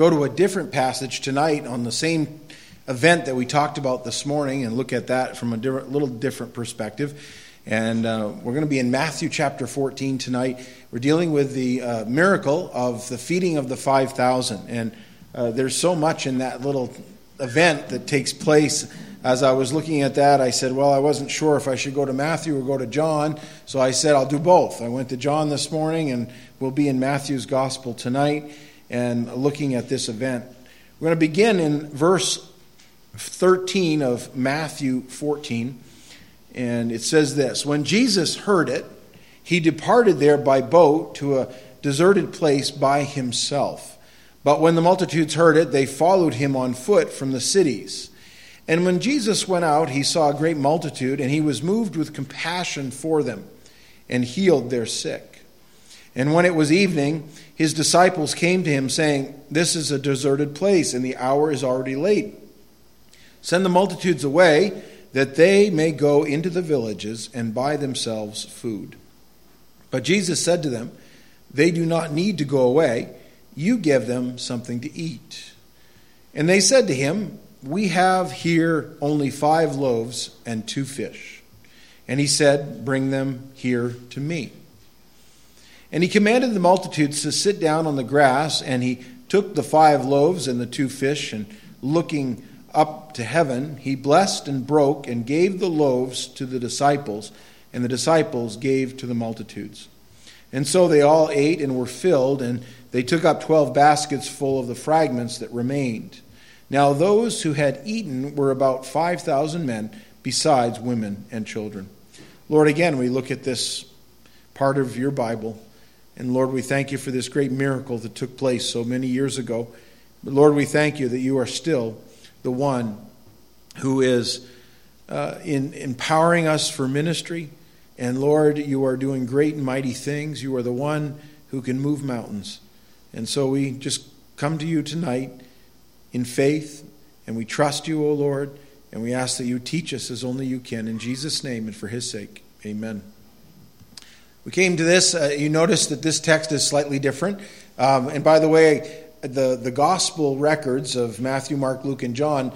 go to a different passage tonight on the same event that we talked about this morning and look at that from a little different perspective. And we're going to be in Matthew chapter 14 tonight. We're dealing with the miracle of the feeding of the 5,000. And there's so much in that little event that takes place. As I was looking at that, I said, well, I wasn't sure if I should go to Matthew or go to John. So I said, I'll do both. I went to John this morning, and we'll be in Matthew's gospel tonight and looking at this event. We're going to begin in verse 13 of Matthew 14. And it says this: when Jesus heard it, he departed there by boat to a deserted place by himself. But when the multitudes heard it, they followed him on foot from the cities. And when Jesus went out, he saw a great multitude, and he was moved with compassion for them, and healed their sick. And when it was evening, his disciples came to him, saying, "This is a deserted place, and the hour is already late. Send the multitudes away, that they may go into the villages and buy themselves food." But Jesus said to them, "They do not need to go away. You give them something to eat." And they said to him, "We have here only 5 loaves and 2 fish. And he said, "Bring them here to me." And he commanded the multitudes to sit down on the grass, and he took the 5 loaves and the 2 fish, and looking up to heaven, he blessed and broke and gave the loaves to the disciples, and the disciples gave to the multitudes. And so they all ate and were filled, and they took up 12 baskets full of the fragments that remained. Now those who had eaten were about 5,000 men, besides women and children. Lord, again, we look at this part of your Bible, and Lord, we thank you for this great miracle that took place so many years ago. But Lord, we thank you that you are still the one who is empowering us for ministry. And Lord, you are doing great and mighty things. You are the one who can move mountains. And so we just come to you tonight in faith, and we trust you, O Lord, and we ask that you teach us as only you can. In Jesus' name and for his sake, amen. We came to this. You notice that this text is slightly different. And by the way, the gospel records of Matthew, Mark, Luke, and John,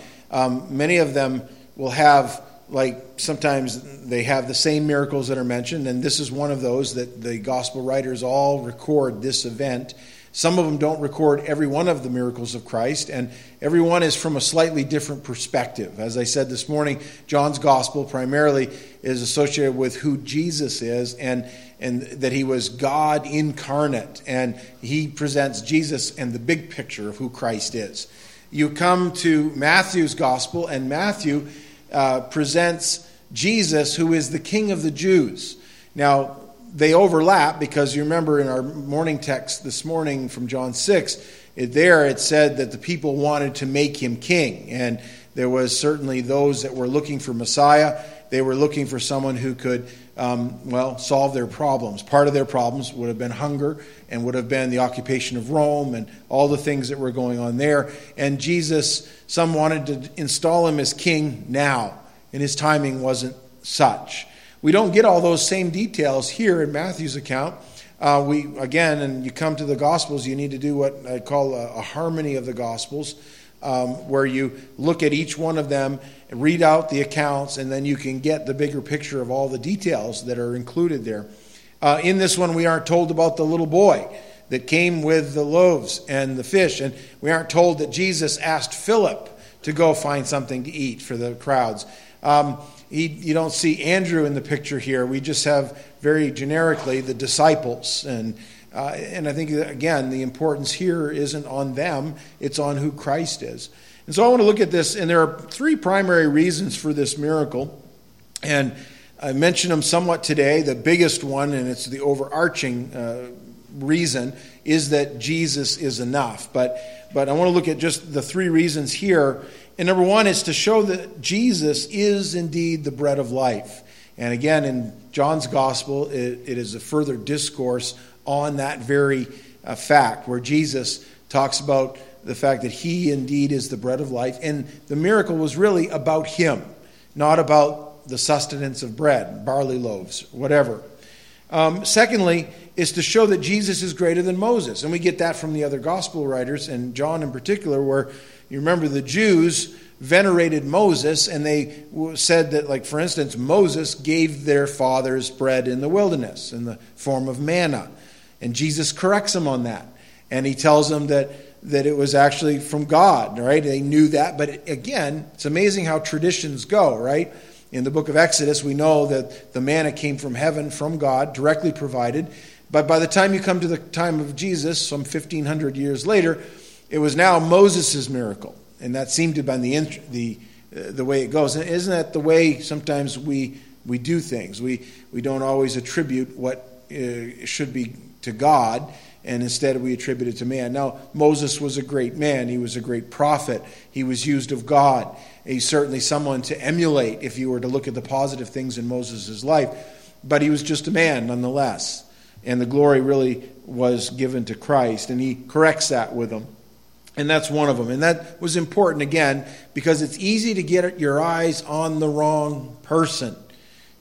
many of them will have, like, sometimes they have the same miracles that are mentioned, and this is one of those that the gospel writers all record this event. Some of them don't record every one of the miracles of Christ, and every one is from a slightly different perspective. As I said this morning, John's gospel primarily is associated with who Jesus is, and that he was God incarnate, and he presents Jesus and the big picture of who Christ is. You come to Matthew's gospel, and Matthew presents Jesus, who is the King of the Jews. Now, they overlap, because you remember in our morning text this morning from John 6, it said that the people wanted to make him king. And there was certainly those that were looking for Messiah. They were looking for someone who could, solve their problems. Part of their problems would have been hunger, and would have been the occupation of Rome and all the things that were going on there. And Jesus, some wanted to install him as king now, and his timing wasn't such. We don't get all those same details here in Matthew's account. And you come to the Gospels, you need to do what I call a harmony of the Gospels, where you look at each one of them, read out the accounts, and then you can get the bigger picture of all the details that are included there. In this one, we aren't told about the little boy that came with the loaves and the fish, and we aren't told that Jesus asked Philip to go find something to eat for the crowds. You don't see Andrew in the picture here. We just have very generically the disciples. And I think, again, the importance here isn't on them. It's on who Christ is. And so I want to look at this. And there are 3 primary reasons for this miracle. And I mentioned them somewhat today. The biggest one, and it's the overarching reason, is that Jesus is enough. But I want to look at just the 3 reasons here. And number 1 is to show that Jesus is indeed the bread of life. And again, in John's gospel, it is a further discourse on that very fact, where Jesus talks about the fact that he indeed is the bread of life. And the miracle was really about him, not about the sustenance of bread, barley loaves, whatever. Secondly, is to show that Jesus is greater than Moses. And we get that from the other gospel writers, and John in particular, where you remember the Jews venerated Moses, and they said that, like, for instance, Moses gave their fathers bread in the wilderness in the form of manna. And Jesus corrects them on that. And he tells them that it was actually from God, right? They knew that. But again, it's amazing how traditions go, right? In the book of Exodus, we know that the manna came from heaven, from God, directly provided. But by the time you come to the time of Jesus, some 1,500 years later, it was now Moses' miracle. And that seemed to have been the way it goes. And isn't that the way sometimes we do things? We don't always attribute what should be to God, and instead we attribute it to man. Now, Moses was a great man. He was a great prophet. He was used of God. He's certainly someone to emulate if you were to look at the positive things in Moses' life. But he was just a man nonetheless. And the glory really was given to Christ. And he corrects that with him. And that's one of them. And that was important, again, because it's easy to get your eyes on the wrong person.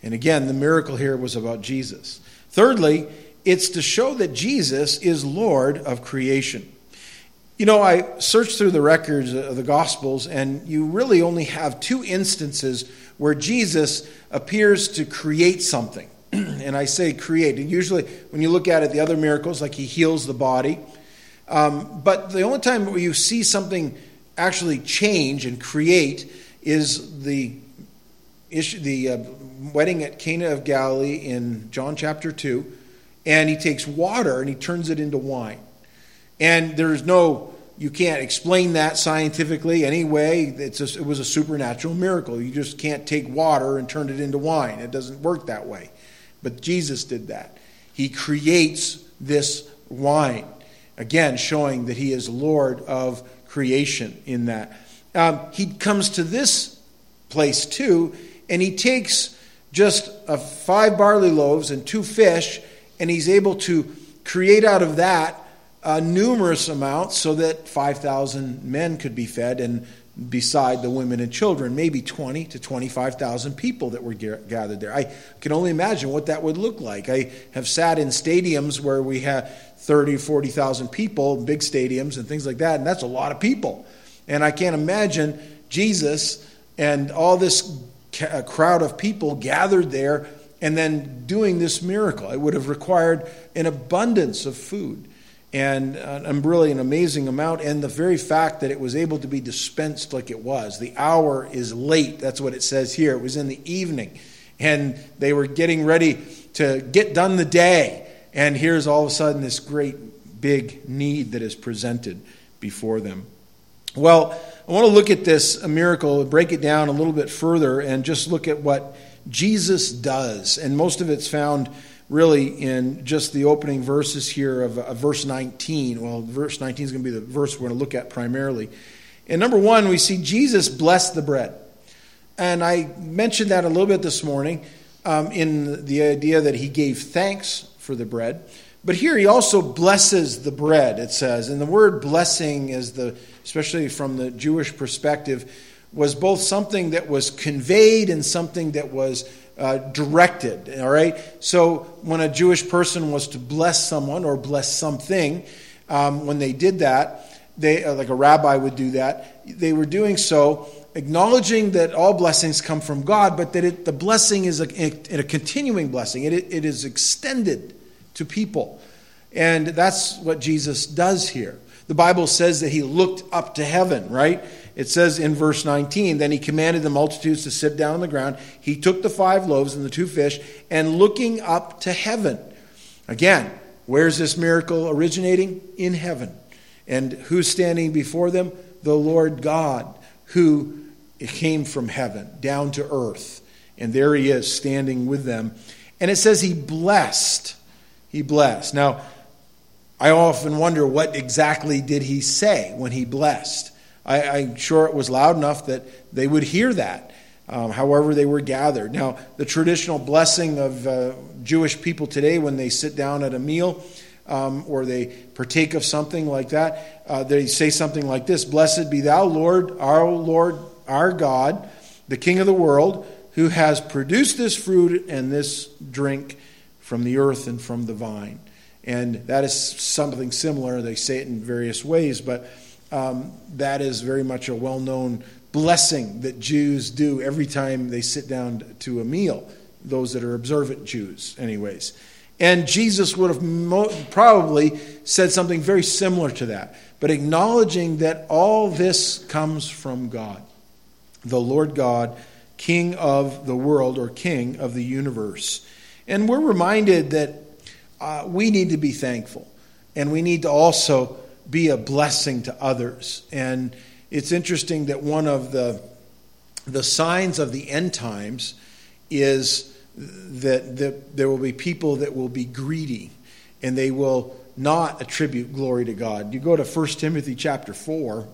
And again, the miracle here was about Jesus. Thirdly, it's to show that Jesus is Lord of creation. You know, I searched through the records of the Gospels, and you really only have two instances where Jesus appears to create something. And I say create. And usually, when you look at it, the other miracles, like he heals the body. But the only time where you see something actually change and create is the wedding at Cana of Galilee in John chapter 2. And he takes water and he turns it into wine. And you can't explain that scientifically anyway. It was a supernatural miracle. You just can't take water and turn it into wine. It doesn't work that way. But Jesus did that. He creates this wine. Again, showing that he is Lord of creation in that. He comes to this place too, and he takes just 5 barley loaves and 2 fish, and he's able to create out of that numerous amounts so that 5,000 men could be fed, and beside the women and children, maybe 20 to 25,000 people that were gathered there. I can only imagine what that would look like. I have sat in stadiums where we had 30,000, 40,000 people, big stadiums and things like that, and that's a lot of people. And I can't imagine Jesus and all this crowd of people gathered there and then doing this miracle. It would have required an abundance of food. And really an amazing amount. And the very fact that it was able to be dispensed like it was. The hour is late. That's what it says here. It was in the evening. And they were getting ready to get done the day. And here's all of a sudden this great big need that is presented before them. Well, I want to look at this miracle, break it down a little bit further, and just look at what Jesus does. And most of it's found really in just the opening verses here of verse 19. Well, verse 19 is going to be the verse we're going to look at primarily. And number one, we see Jesus blessed the bread. And I mentioned that a little bit this morning in the idea that he gave thanks for the bread. But here he also blesses the bread, it says. And the word blessing, especially from the Jewish perspective, was both something that was conveyed and something that was directed, all right? So when a Jewish person was to bless someone or bless something, when they did that, like a rabbi would do that, they were doing so acknowledging that all blessings come from God, but that the blessing is a continuing blessing. It is extended to people. And that's what Jesus does here. The Bible says that he looked up to heaven, right? It says in verse 19, then he commanded the multitudes to sit down on the ground. He took the 5 loaves and the 2 fish, and looking up to heaven. Again, where's this miracle originating? In heaven. And who's standing before them? The Lord God, who came from heaven down to earth. And there he is standing with them. And it says he blessed. He blessed. Now, I often wonder, what exactly did he say when he blessed? I'm sure it was loud enough that they would hear that, however they were gathered. Now, the traditional blessing of Jewish people today when they sit down at a meal or they partake of something like that, they say something like this: Blessed be thou, Lord, our God, the King of the world, who has produced this fruit and this drink from the earth and from the vine. And that is something similar. They say it in various ways, but that is very much a well-known blessing that Jews do every time they sit down to a meal, those that are observant Jews anyways. And Jesus would have probably said something very similar to that, but acknowledging that all this comes from God, the Lord God, King of the world or King of the universe. And we're reminded that we need to be thankful, and we need to also be a blessing to others. And it's interesting that one of the signs of the end times is that there will be people that will be greedy, and they will not attribute glory to God. You go to 1 Timothy chapter 4,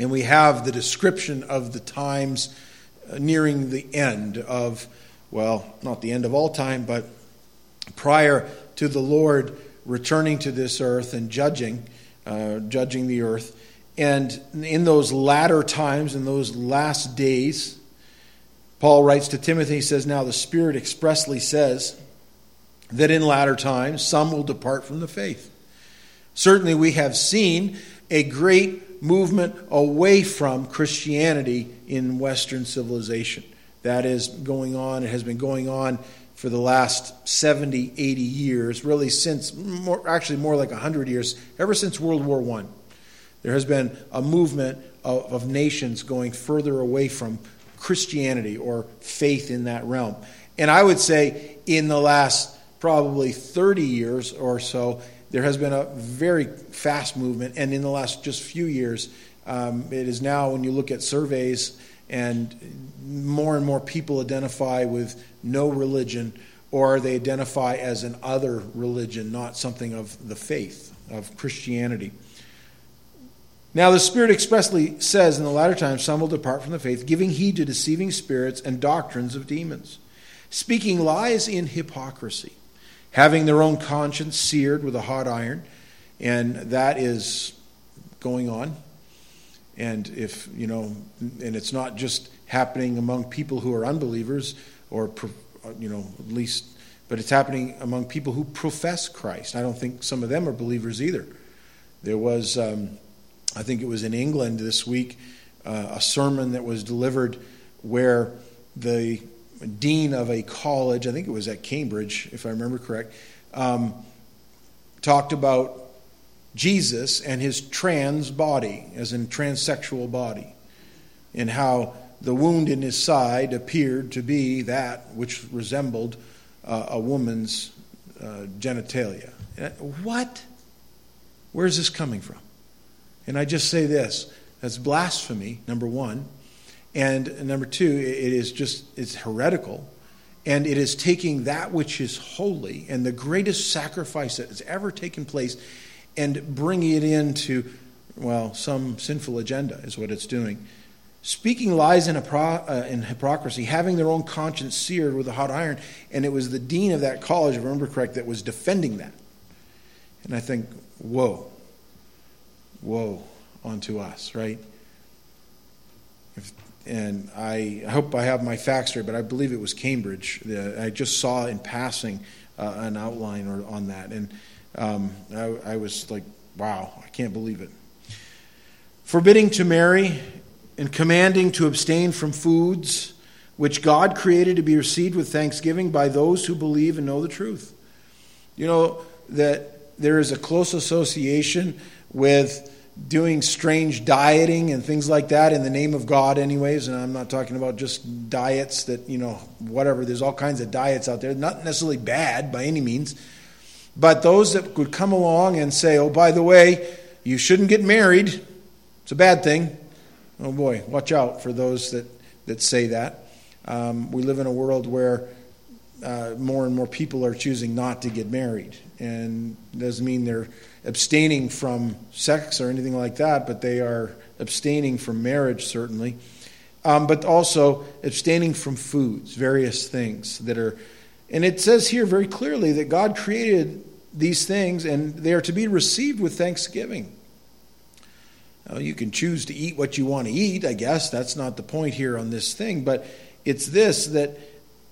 and we have the description of the times nearing the end of, well, not the end of all time, but prior to the Lord returning to this earth and judging the earth. And in those latter times, in those last days, Paul writes to Timothy, he says, "Now the Spirit expressly says that in latter times some will depart from the faith." Certainly we have seen a great movement away from Christianity in Western civilization. That is going on, it has been going on for the last 70, 80 years, really since, more like 100 years, ever since World War I. There has been a movement of nations going further away from Christianity or faith in that realm. And I would say in the last probably 30 years or so, there has been a very fast movement. And in the last just few years, it is now, when you look at surveys, and more people identify with no religion, or they identify as an other religion, not something of the faith, of Christianity. "Now the Spirit expressly says in the latter times some will depart from the faith, giving heed to deceiving spirits and doctrines of demons, speaking lies in hypocrisy, having their own conscience seared with a hot iron," and that is going on. And if, you know, and it's not just happening among people who are unbelievers or, you know, at least, but it's happening among people who profess Christ. I don't think some of them are believers either. There was, I think it was in England this week, a sermon that was delivered where the dean of a college, I think it was at Cambridge, if I remember correct, talked about Jesus and his trans body, as in transsexual body, and how the wound in his side appeared to be that which resembled a woman's genitalia. What? Where is this coming from? And I just say this, that's blasphemy, number one. And number two, it is just, it's heretical. And it is taking that which is holy and the greatest sacrifice that has ever taken place and bringing it into, well, some sinful agenda is what it's doing. Speaking lies in hypocrisy, having their own conscience seared with a hot iron. And it was the dean of that college, if I remember correct, that was defending that. And I think, woe unto us, right? And I hope I have my facts right, but I believe it was Cambridge. I just saw in passing an outline on that. And I was like, wow, I can't believe it. "Forbidding to marry and commanding to abstain from foods which God created to be received with thanksgiving by those who believe and know the truth." You know that there is a close association with doing strange dieting and things like that in the name of God anyways. And I'm not talking about just diets that, you know, whatever. There's all kinds of diets out there. Not necessarily bad by any means. But those that would come along and say, "Oh, by the way, you shouldn't get married. It's a bad thing." Oh boy, watch out for those that say that. We live in a world where more and more people are choosing not to get married. And it doesn't mean they're abstaining from sex or anything like that, but they are abstaining from marriage, certainly. But also abstaining from foods, various things that are... And it says here very clearly that God created these things and they are to be received with thanksgiving. Now, you can choose to eat what you want to eat, I guess. That's not the point here on this thing. But it's this, that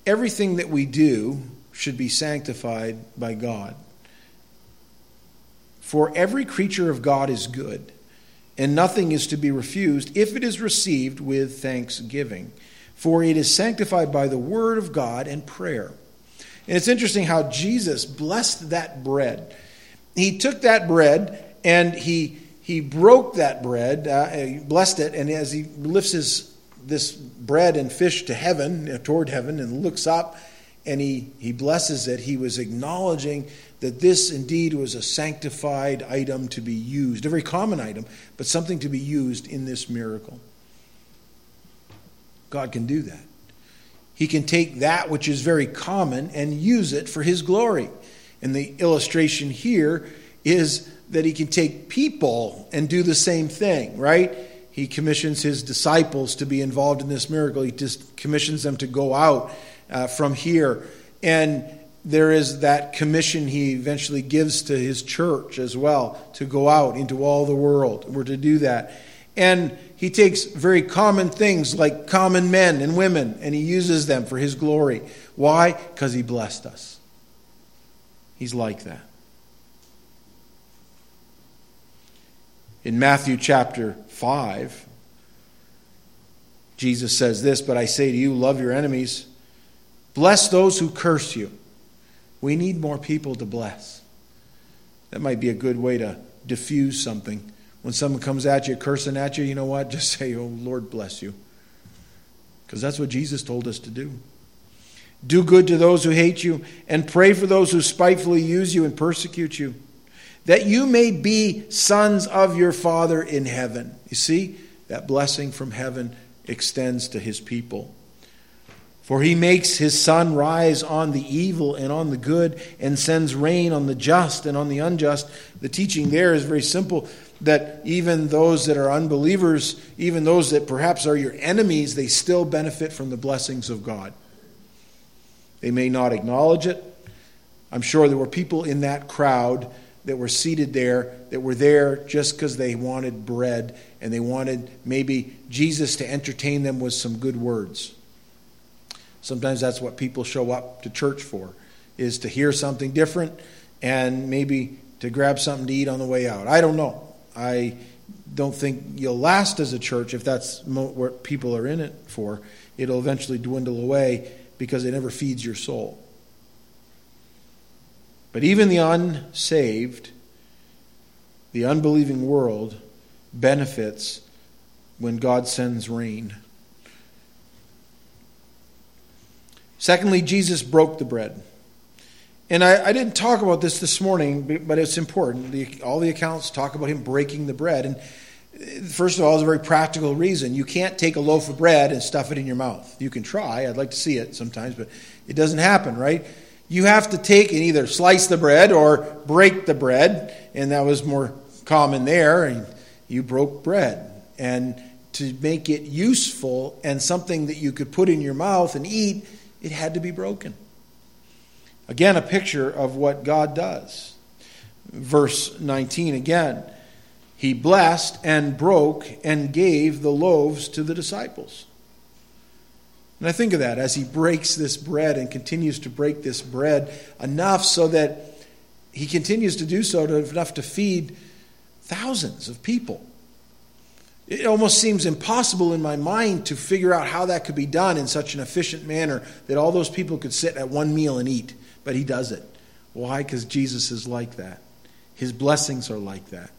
everything that we do should be sanctified by God. For every creature of God is good, and nothing is to be refused if it is received with thanksgiving. For it is sanctified by the word of God and prayer. And it's interesting how Jesus blessed that bread. He took that bread and he broke that bread, he blessed it, and as he lifts this bread and fish to heaven, toward heaven, and looks up, and he blesses it, he was acknowledging that this indeed was a sanctified item to be used, a very common item, but something to be used in this miracle. God can do that. He can take that which is very common and use it for his glory. And the illustration here is that he can take people and do the same thing, right? He commissions his disciples to be involved in this miracle. He just commissions them to go out from here. And there is that commission he eventually gives to his church as well, to go out into all the world. We're to do that. And he takes very common things like common men and women, and he uses them for his glory. Why? Because he blessed us. He's like that. In Matthew chapter 5, Jesus says this, "But I say to you, love your enemies. Bless those who curse you." We need more people to bless. That might be a good way to diffuse something. When someone comes at you, cursing at you, you know what? Just say, "Oh, Lord, bless you." Because that's what Jesus told us to do. "Do good to those who hate you, and pray for those who spitefully use you and persecute you, that you may be sons of your Father in heaven." You see, that blessing from heaven extends to his people. "For he makes his sun rise on the evil and on the good, and sends rain on the just and on the unjust." The teaching there is very simple, that even those that are unbelievers, even those that perhaps are your enemies, they still benefit from the blessings of God. They may not acknowledge it. I'm sure there were people in that crowd that were seated there, that were there just because they wanted bread, and they wanted maybe Jesus to entertain them with some good words. Sometimes that's what people show up to church for, is to hear something different and maybe to grab something to eat on the way out. I don't know. I don't think you'll last as a church if that's what people are in it for. It'll eventually dwindle away because it never feeds your soul. But even the unsaved, the unbelieving world, benefits when God sends rain. Secondly, Jesus broke the bread. And I didn't talk about this morning, but it's important. All the accounts talk about him breaking the bread. And first of all, it's a very practical reason. You can't take a loaf of bread and stuff it in your mouth. You can try. I'd like to see it sometimes, but it doesn't happen, right? You have to take and either slice the bread or break the bread, and that was more common there, and you broke bread. And to make it useful and something that you could put in your mouth and eat, it had to be broken. Again, a picture of what God does. Verse 19 again, "He blessed and broke and gave the loaves to the disciples." And I think of that as he breaks this bread and continues to break this bread enough so that he continues to do so enough to feed thousands of people. It almost seems impossible in my mind to figure out how that could be done in such an efficient manner that all those people could sit at one meal and eat. But he does it. Why? Because Jesus is like that. His blessings are like that.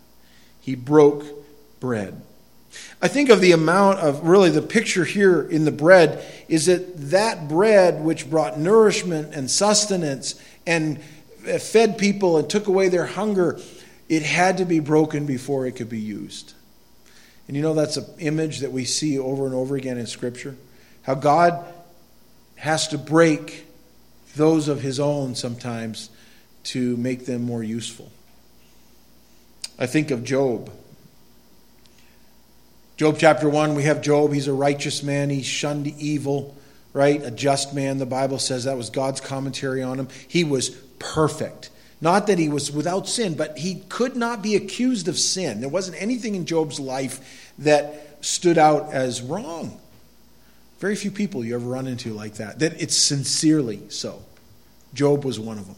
He broke bread. I think of the amount of, really the picture here in the bread is that bread which brought nourishment and sustenance and fed people and took away their hunger, it had to be broken before it could be used. And you know, that's an image that we see over and over again in Scripture, how God has to break those of his own sometimes to make them more useful. I think of Job. Job chapter 1, we have Job. He's a righteous man. He shunned evil, right? A just man, the Bible says. That was God's commentary on him. He was perfect. Not that he was without sin, but he could not be accused of sin. There wasn't anything in Job's life that stood out as wrong. Very few people you ever run into like that it's sincerely so. Job was one of them.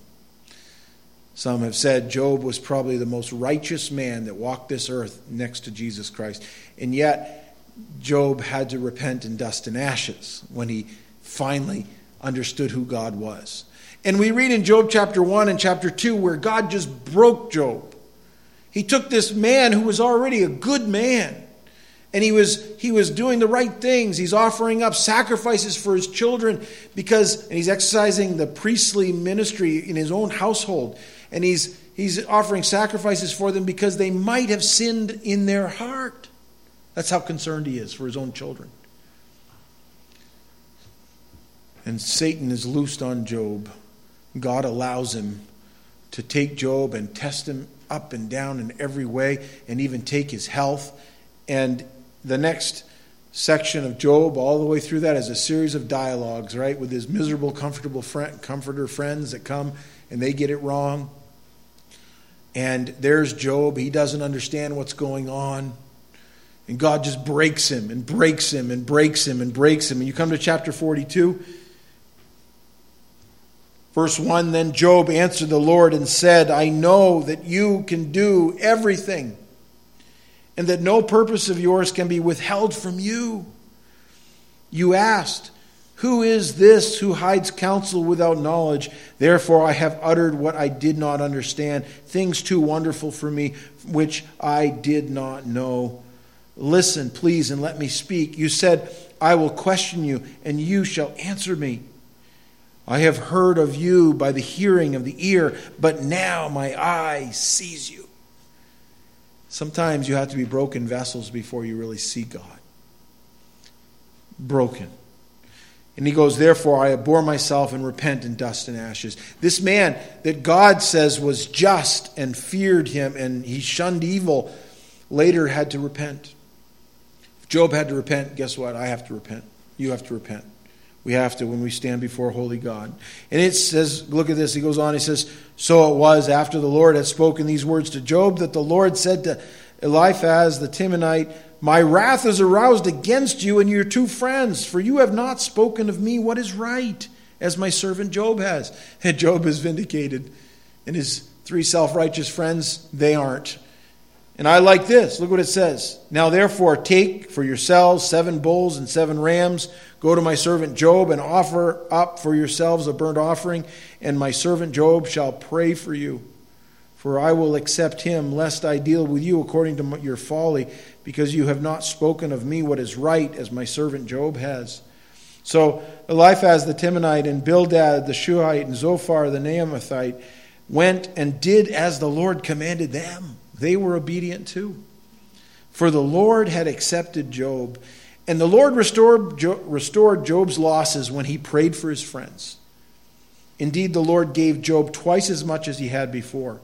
Some have said Job was probably the most righteous man that walked this earth next to Jesus Christ. And yet, Job had to repent in dust and ashes when he finally understood who God was. And we read in Job chapter 1 and chapter 2 where God just broke Job. He took this man who was already a good man, and he was doing the right things. He's offering up sacrifices for his children and he's exercising the priestly ministry in his own household. And he's offering sacrifices for them because they might have sinned in their heart. That's how concerned he is for his own children. And Satan is loosed on Job. God allows him to take Job and test him up and down in every way, and even take his health. And the next section of Job, all the way through that, is a series of dialogues, right? With his miserable, comforter friends that come and they get it wrong. And there's Job. He doesn't understand what's going on. And God just breaks him and breaks him and breaks him and breaks him. And you come to chapter 42, verse 1, "Then Job answered the Lord and said, I know that you can do everything, and that no purpose of yours can be withheld from you. You asked, who is this who hides counsel without knowledge? Therefore I have uttered what I did not understand, things too wonderful for me, which I did not know. Listen, please, and let me speak. You said, I will question you, and you shall answer me. I have heard of you by the hearing of the ear, but now my eye sees you." Sometimes you have to be broken vessels before you really see God. Broken. And he goes, "Therefore I abhor myself and repent in dust and ashes." This man that God says was just and feared him, and he shunned evil, later had to repent. Job had to repent. Guess what? I have to repent. You have to repent. We have to when we stand before holy God. And it says, look at this. He goes on. He says, "So it was after the Lord had spoken these words to Job that the Lord said to Eliphaz the Temanite, my wrath is aroused against you and your two friends, for you have not spoken of me what is right, as my servant Job has." And Job is vindicated. And his three self-righteous friends, they aren't. And I like this. Look what it says. "Now therefore take for yourselves 7 bulls and 7 rams. Go to my servant Job and offer up for yourselves a burnt offering. And my servant Job shall pray for you. For I will accept him, lest I deal with you according to your folly. Because you have not spoken of me what is right, as my servant Job has." So Eliphaz the Temanite and Bildad the Shuhite and Zophar the Naamathite went and did as the Lord commanded them. They were obedient too. For the Lord had accepted Job. And the Lord restored Job's losses when he prayed for his friends. Indeed, the Lord gave Job twice as much as he had before.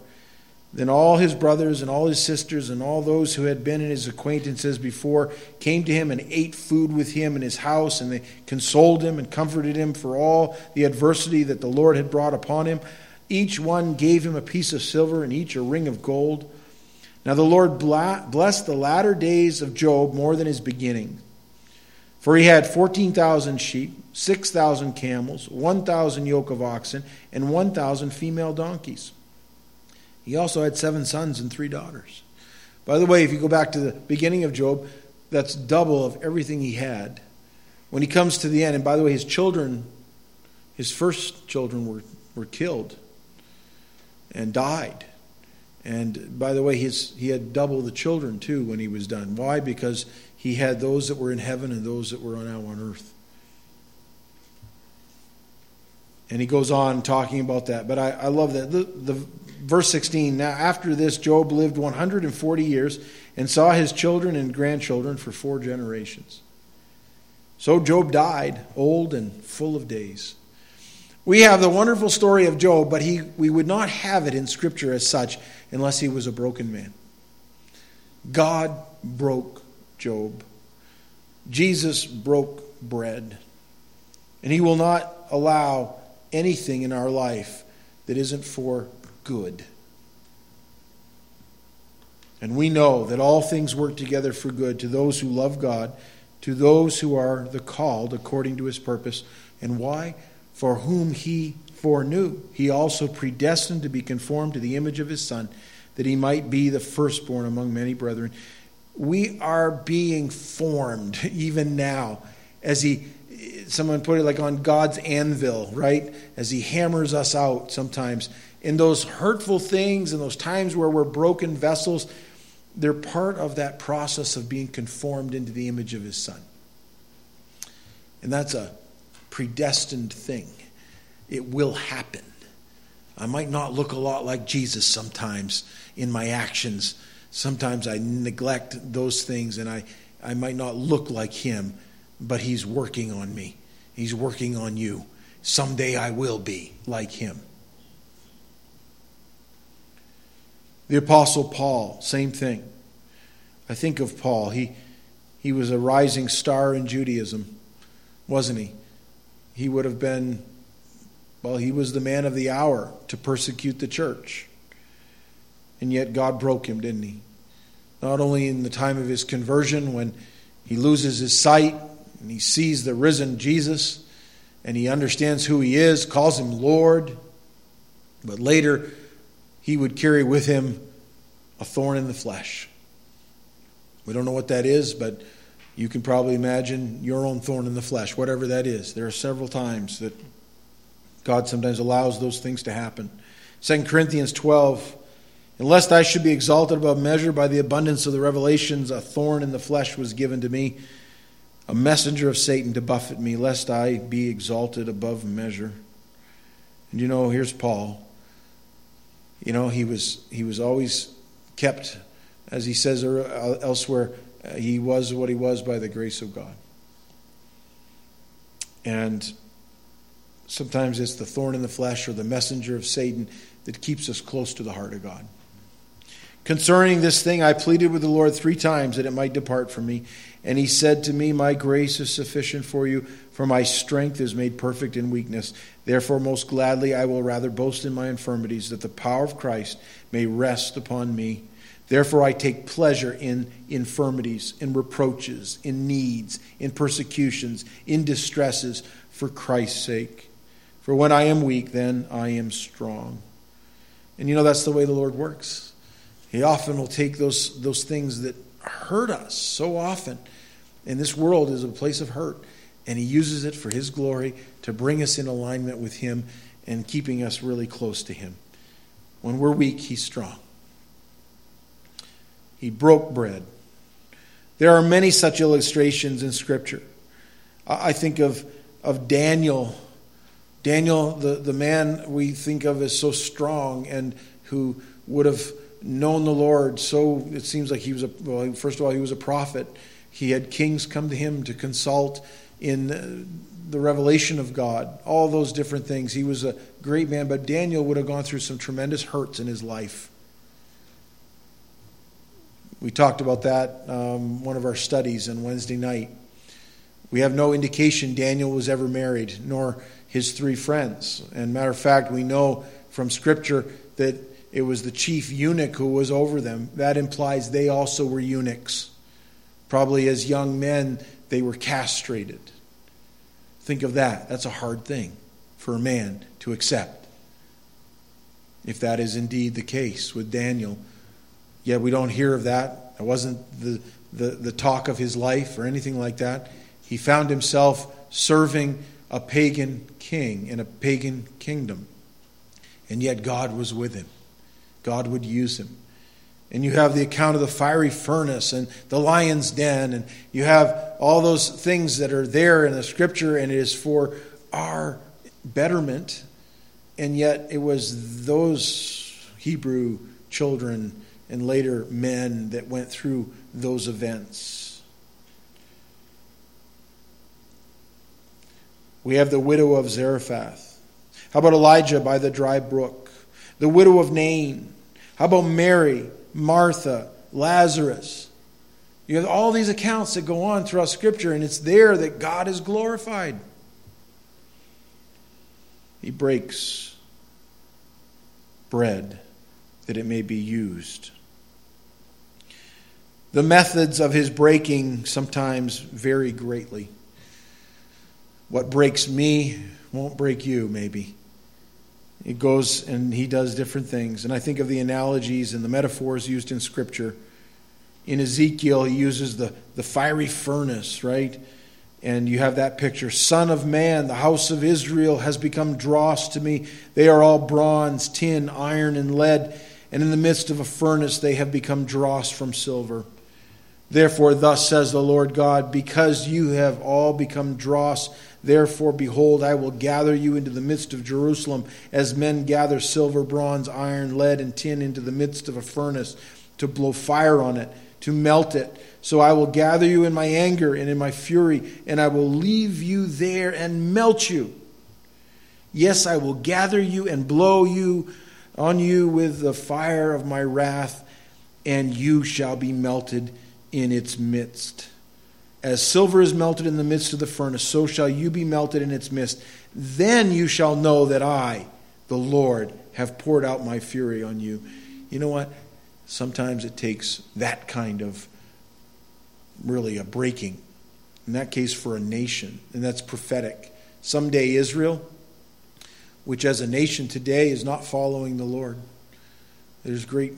Then all his brothers and all his sisters and all those who had been in his acquaintances before came to him and ate food with him in his house. And they consoled him and comforted him for all the adversity that the Lord had brought upon him. Each one gave him a piece of silver and each a ring of gold. Now the Lord blessed the latter days of Job more than his beginning. For he had 14,000 sheep, 6,000 camels, 1,000 yoke of oxen, and 1,000 female donkeys. He also had 7 sons and 3 daughters. By the way, if you go back to the beginning of Job, that's double of everything he had. When he comes to the end, and by the way, his first children were killed and died. And by the way, he had double the children too when he was done. Why? Because he had those that were in heaven and those that were now on earth. And he goes on talking about that. But I love that. The verse 16, "Now after this, Job lived 140 years and saw his children and grandchildren for 4 generations. So Job died, old and full of days." We have the wonderful story of Job, but we would not have it in Scripture as such unless he was a broken man. God broke Job. Jesus broke bread. And he will not allow anything in our life that isn't for good. And we know that all things work together for good to those who love God, to those who are the called according to his purpose. And why? For whom he foreknew, he also predestined to be conformed to the image of his Son, that he might be the firstborn among many brethren. We are being formed even now as he, someone put it like on God's anvil, right? As he hammers us out sometimes. In those hurtful things, in those times where we're broken vessels, they're part of that process of being conformed into the image of his Son. And that's a predestined thing. It will happen. I might not look a lot like Jesus sometimes in my actions. Sometimes I neglect those things and I might not look like him, but he's working on me. He's working on you. Someday I will be like him. The Apostle Paul, same thing. I think of Paul. He was a rising star in Judaism, wasn't he? He would have been... Well, he was the man of the hour to persecute the church. And yet God broke him, didn't he? Not only in the time of his conversion when he loses his sight and he sees the risen Jesus and he understands who he is, calls him Lord, but later he would carry with him a thorn in the flesh. We don't know what that is, but you can probably imagine your own thorn in the flesh, whatever that is. There are several times that God sometimes allows those things to happen. 2 Corinthians 12, and lest I should be exalted above measure by the abundance of the revelations, a thorn in the flesh was given to me, a messenger of Satan to buffet me, lest I be exalted above measure. And you know, here's Paul. You know, he was always kept, as he says elsewhere, he was what he was by the grace of God. And sometimes it's the thorn in the flesh or the messenger of Satan that keeps us close to the heart of God. Concerning this thing, I pleaded with the Lord 3 times that it might depart from me. And he said to me, my grace is sufficient for you, for my strength is made perfect in weakness. Therefore, most gladly, I will rather boast in my infirmities, that the power of Christ may rest upon me. Therefore, I take pleasure in infirmities, in reproaches, in needs, in persecutions, in distresses, for Christ's sake. For when I am weak, then I am strong. And you know, that's the way the Lord works. He often will take those things that hurt us so often. And this world is a place of hurt. And he uses it for his glory to bring us in alignment with him and keeping us really close to him. When we're weak, he's strong. He broke bread. There are many such illustrations in Scripture. I think of Daniel. Daniel, the man we think of as so strong and who would have known the Lord. So it seems like first of all, he was a prophet. He had kings come to him to consult in the revelation of God. All those different things. He was a great man, but Daniel would have gone through some tremendous hurts in his life. We talked about that one of our studies on Wednesday night. We have no indication Daniel was ever married, nor his 3 friends. And matter of fact, we know from Scripture that it was the chief eunuch who was over them. That implies they also were eunuchs. Probably as young men, they were castrated. Think of that. That's a hard thing for a man to accept. If that is indeed the case with Daniel. Yet we don't hear of that. It wasn't the talk of his life or anything like that. He found himself serving a pagan king in a pagan kingdom. And yet God was with him. God would use him. And you have the account of the fiery furnace and the lion's den. And you have all those things that are there in the Scripture. And it is for our betterment. And yet it was those Hebrew children and later men that went through those events. We have the widow of Zarephath. How about Elijah by the dry brook? The widow of Nain. How about Mary, Martha, Lazarus? You have all these accounts that go on throughout Scripture, and it's there that God is glorified. He breaks bread that it may be used. The methods of his breaking sometimes vary greatly. What breaks me won't break you, maybe. It goes and he does different things. And I think of the analogies and the metaphors used in Scripture. In Ezekiel, he uses the fiery furnace, right? And you have that picture. Son of man, the house of Israel has become dross to me. They are all bronze, tin, iron, and lead. And in the midst of a furnace, they have become dross from silver. Therefore, thus says the Lord God, because you have all become dross, therefore, behold, I will gather you into the midst of Jerusalem, as men gather silver, bronze, iron, lead, and tin into the midst of a furnace, to blow fire on it, to melt it. So I will gather you in my anger and in my fury, and I will leave you there and melt you. Yes, I will gather you and blow you on you with the fire of my wrath, and you shall be melted in its midst. As silver is melted in the midst of the furnace, so shall you be melted in its midst. Then you shall know that I, the Lord, have poured out my fury on you. You know what? Sometimes it takes that kind of, really, a breaking. In that case, for a nation. And that's prophetic. Someday Israel, which as a nation today is not following the Lord. There's great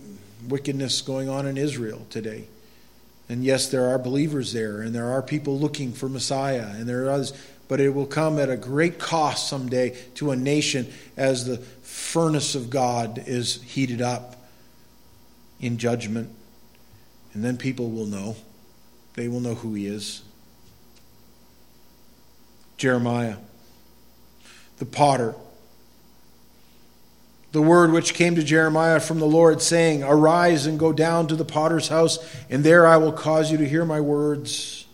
wickedness going on in Israel today. And yes, there are believers there, and there are people looking for Messiah, and there are others, but it will come at a great cost someday to a nation as the furnace of God is heated up in judgment. And then people will know. They will know who he is. Jeremiah, the potter. The word which came to Jeremiah from the Lord, saying, arise and go down to the potter's house, and there I will cause you to hear my words.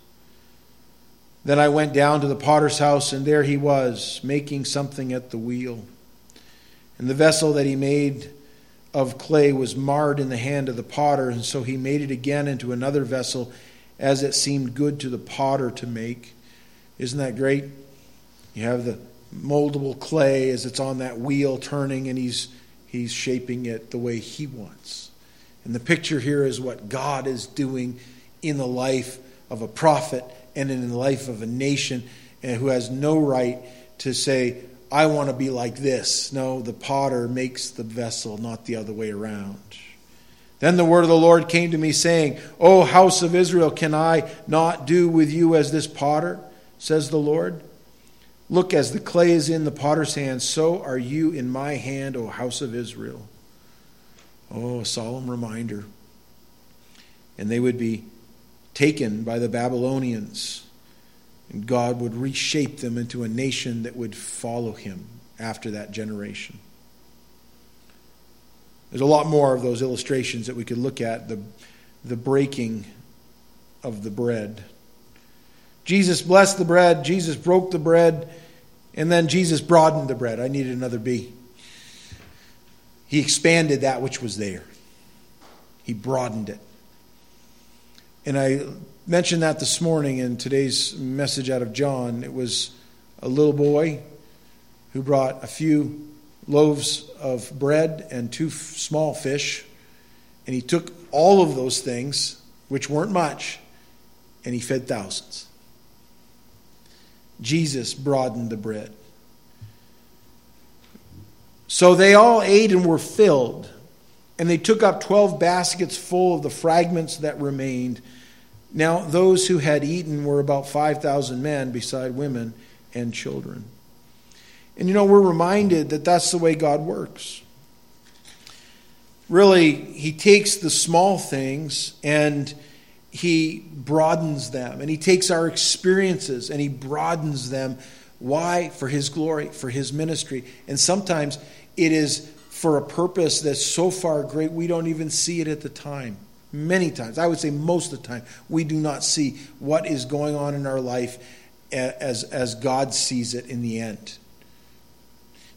Then I went down to the potter's house, and there he was, making something at the wheel. And the vessel that he made of clay was marred in the hand of the potter, and so he made it again into another vessel, as it seemed good to the potter to make. Isn't that great? You have the moldable clay as it's on that wheel turning, and he's shaping it the way he wants. And the picture here is what God is doing in the life of a prophet and in the life of a nation, and who has no right to say, I want to be like this. No, the potter makes the vessel, not the other way around. Then the word of the Lord came to me, saying, O house of Israel, can I not do with you as this potter, says the Lord? Look, as the clay is in the potter's hand, so are you in my hand, O house of Israel. Oh, a solemn reminder. And they would be taken by the Babylonians, and God would reshape them into a nation that would follow him after that generation. There's a lot more of those illustrations that we could look at, the breaking of the bread. Jesus blessed the bread, Jesus broke the bread, and then Jesus broadened the bread. I needed another B. He expanded that which was there. He broadened it. And I mentioned that this morning in today's message out of John. It was a little boy who brought a few loaves of bread and two small fish. And he took all of those things, which weren't much, and he fed thousands. Jesus broadened the bread. So they all ate and were filled, and they took up 12 baskets full of the fragments that remained. Now those who had eaten were about 5,000 men, beside women and children. And you know, we're reminded that that's the way God works. Really, he takes the small things and he broadens them, and he takes our experiences and he broadens them. Why? For his glory, for his ministry. And sometimes it is for a purpose that's so far great we don't even see it at the time. Many times, I would say most of the time, we do not see what is going on in our life as God sees it in the end.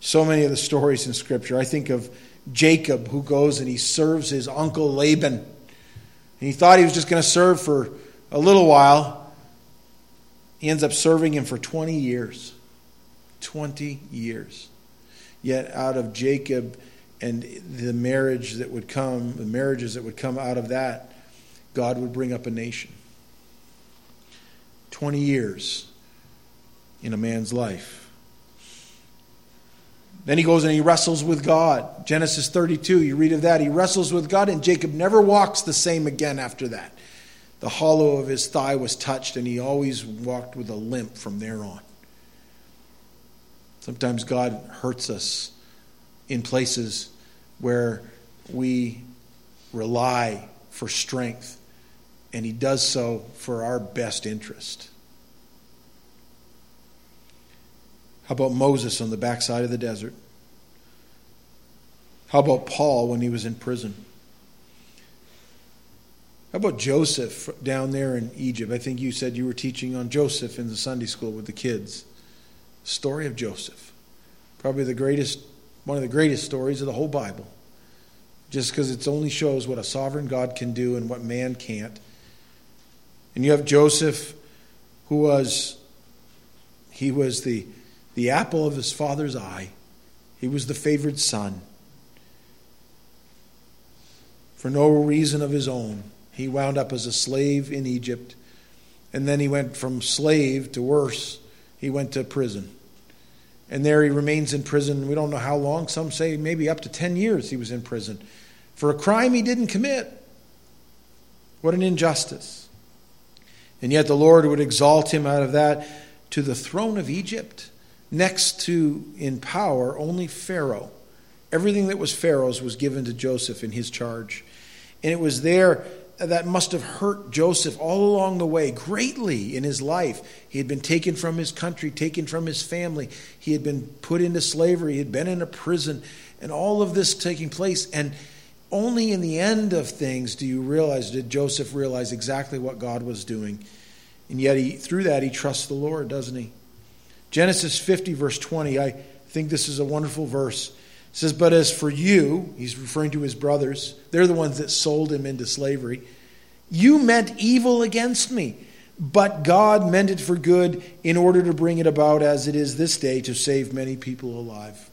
So many of the stories in Scripture. I think of Jacob, who goes and he serves his uncle Laban. And he thought he was just going to serve for a little while. He ends up serving him for 20 years. 20 years. Yet out of Jacob and the marriages that would come out of that, God would bring up a nation. 20 years in a man's life. Then he goes and he wrestles with God. Genesis 32, you read of that. He wrestles with God, and Jacob never walks the same again after that. The hollow of his thigh was touched, and he always walked with a limp from there on. Sometimes God hurts us in places where we rely for strength, and he does so for our best interest. How about Moses on the backside of the desert? How about Paul when he was in prison? How about Joseph down there in Egypt? I think you said you were teaching on Joseph in the Sunday school with the kids. Story of Joseph. Probably one of the greatest stories of the whole Bible. Just because it only shows what a sovereign God can do and what man can't. And you have Joseph who was the apple of his father's eye. He was the favored son. For no reason of his own, he wound up as a slave in Egypt. And then he went from slave to worse. He went to prison. And there he remains in prison. We don't know how long. Some say maybe up to 10 years he was in prison for a crime he didn't commit. What an injustice. And yet the Lord would exalt him out of that to the throne of Egypt. Next to, in power, only Pharaoh. Everything that was Pharaoh's was given to Joseph in his charge. And it was there that must have hurt Joseph all along the way greatly in his life. He had been taken from his country, taken from his family. He had been put into slavery. He had been in a prison. And all of this taking place. And only in the end of things did Joseph realize exactly what God was doing. And yet through that he trusts the Lord, doesn't he? Genesis 50, verse 20, I think this is a wonderful verse. It says, but as for you, he's referring to his brothers, they're the ones that sold him into slavery, you meant evil against me, but God meant it for good in order to bring it about as it is this day to save many people alive.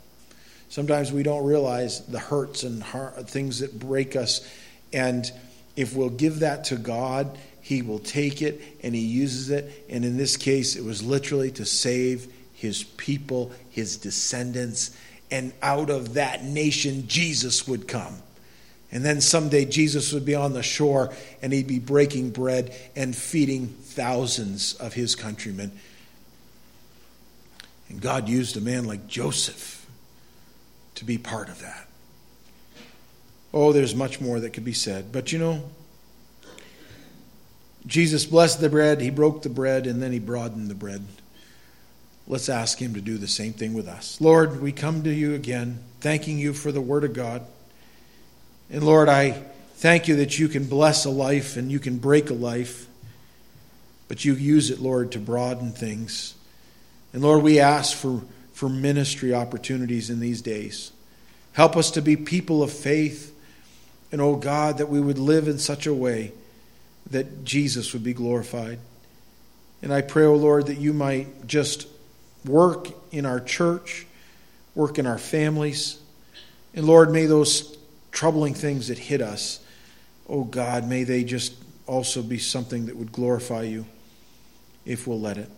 Sometimes we don't realize the hurts and things that break us, and if we'll give that to God, he will take it and he uses it. And in this case, it was literally to save his people, his descendants. And out of that nation, Jesus would come. And then someday Jesus would be on the shore and he'd be breaking bread and feeding thousands of his countrymen. And God used a man like Joseph to be part of that. Oh, there's much more that could be said. But you know, Jesus blessed the bread, he broke the bread, and then he broadened the bread. Let's ask him to do the same thing with us. Lord, we come to you again, thanking you for the word of God. And Lord, I thank you that you can bless a life and you can break a life, but you use it, Lord, to broaden things. And Lord, we ask for ministry opportunities in these days. Help us to be people of faith, and oh God, that we would live in such a way that Jesus would be glorified. And I pray, O Lord, that you might just work in our church, work in our families. And Lord, may those troubling things that hit us, oh God, may they just also be something that would glorify you if we'll let it.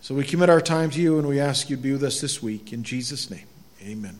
So we commit our time to you and we ask you to be with us this week. In Jesus' name, amen.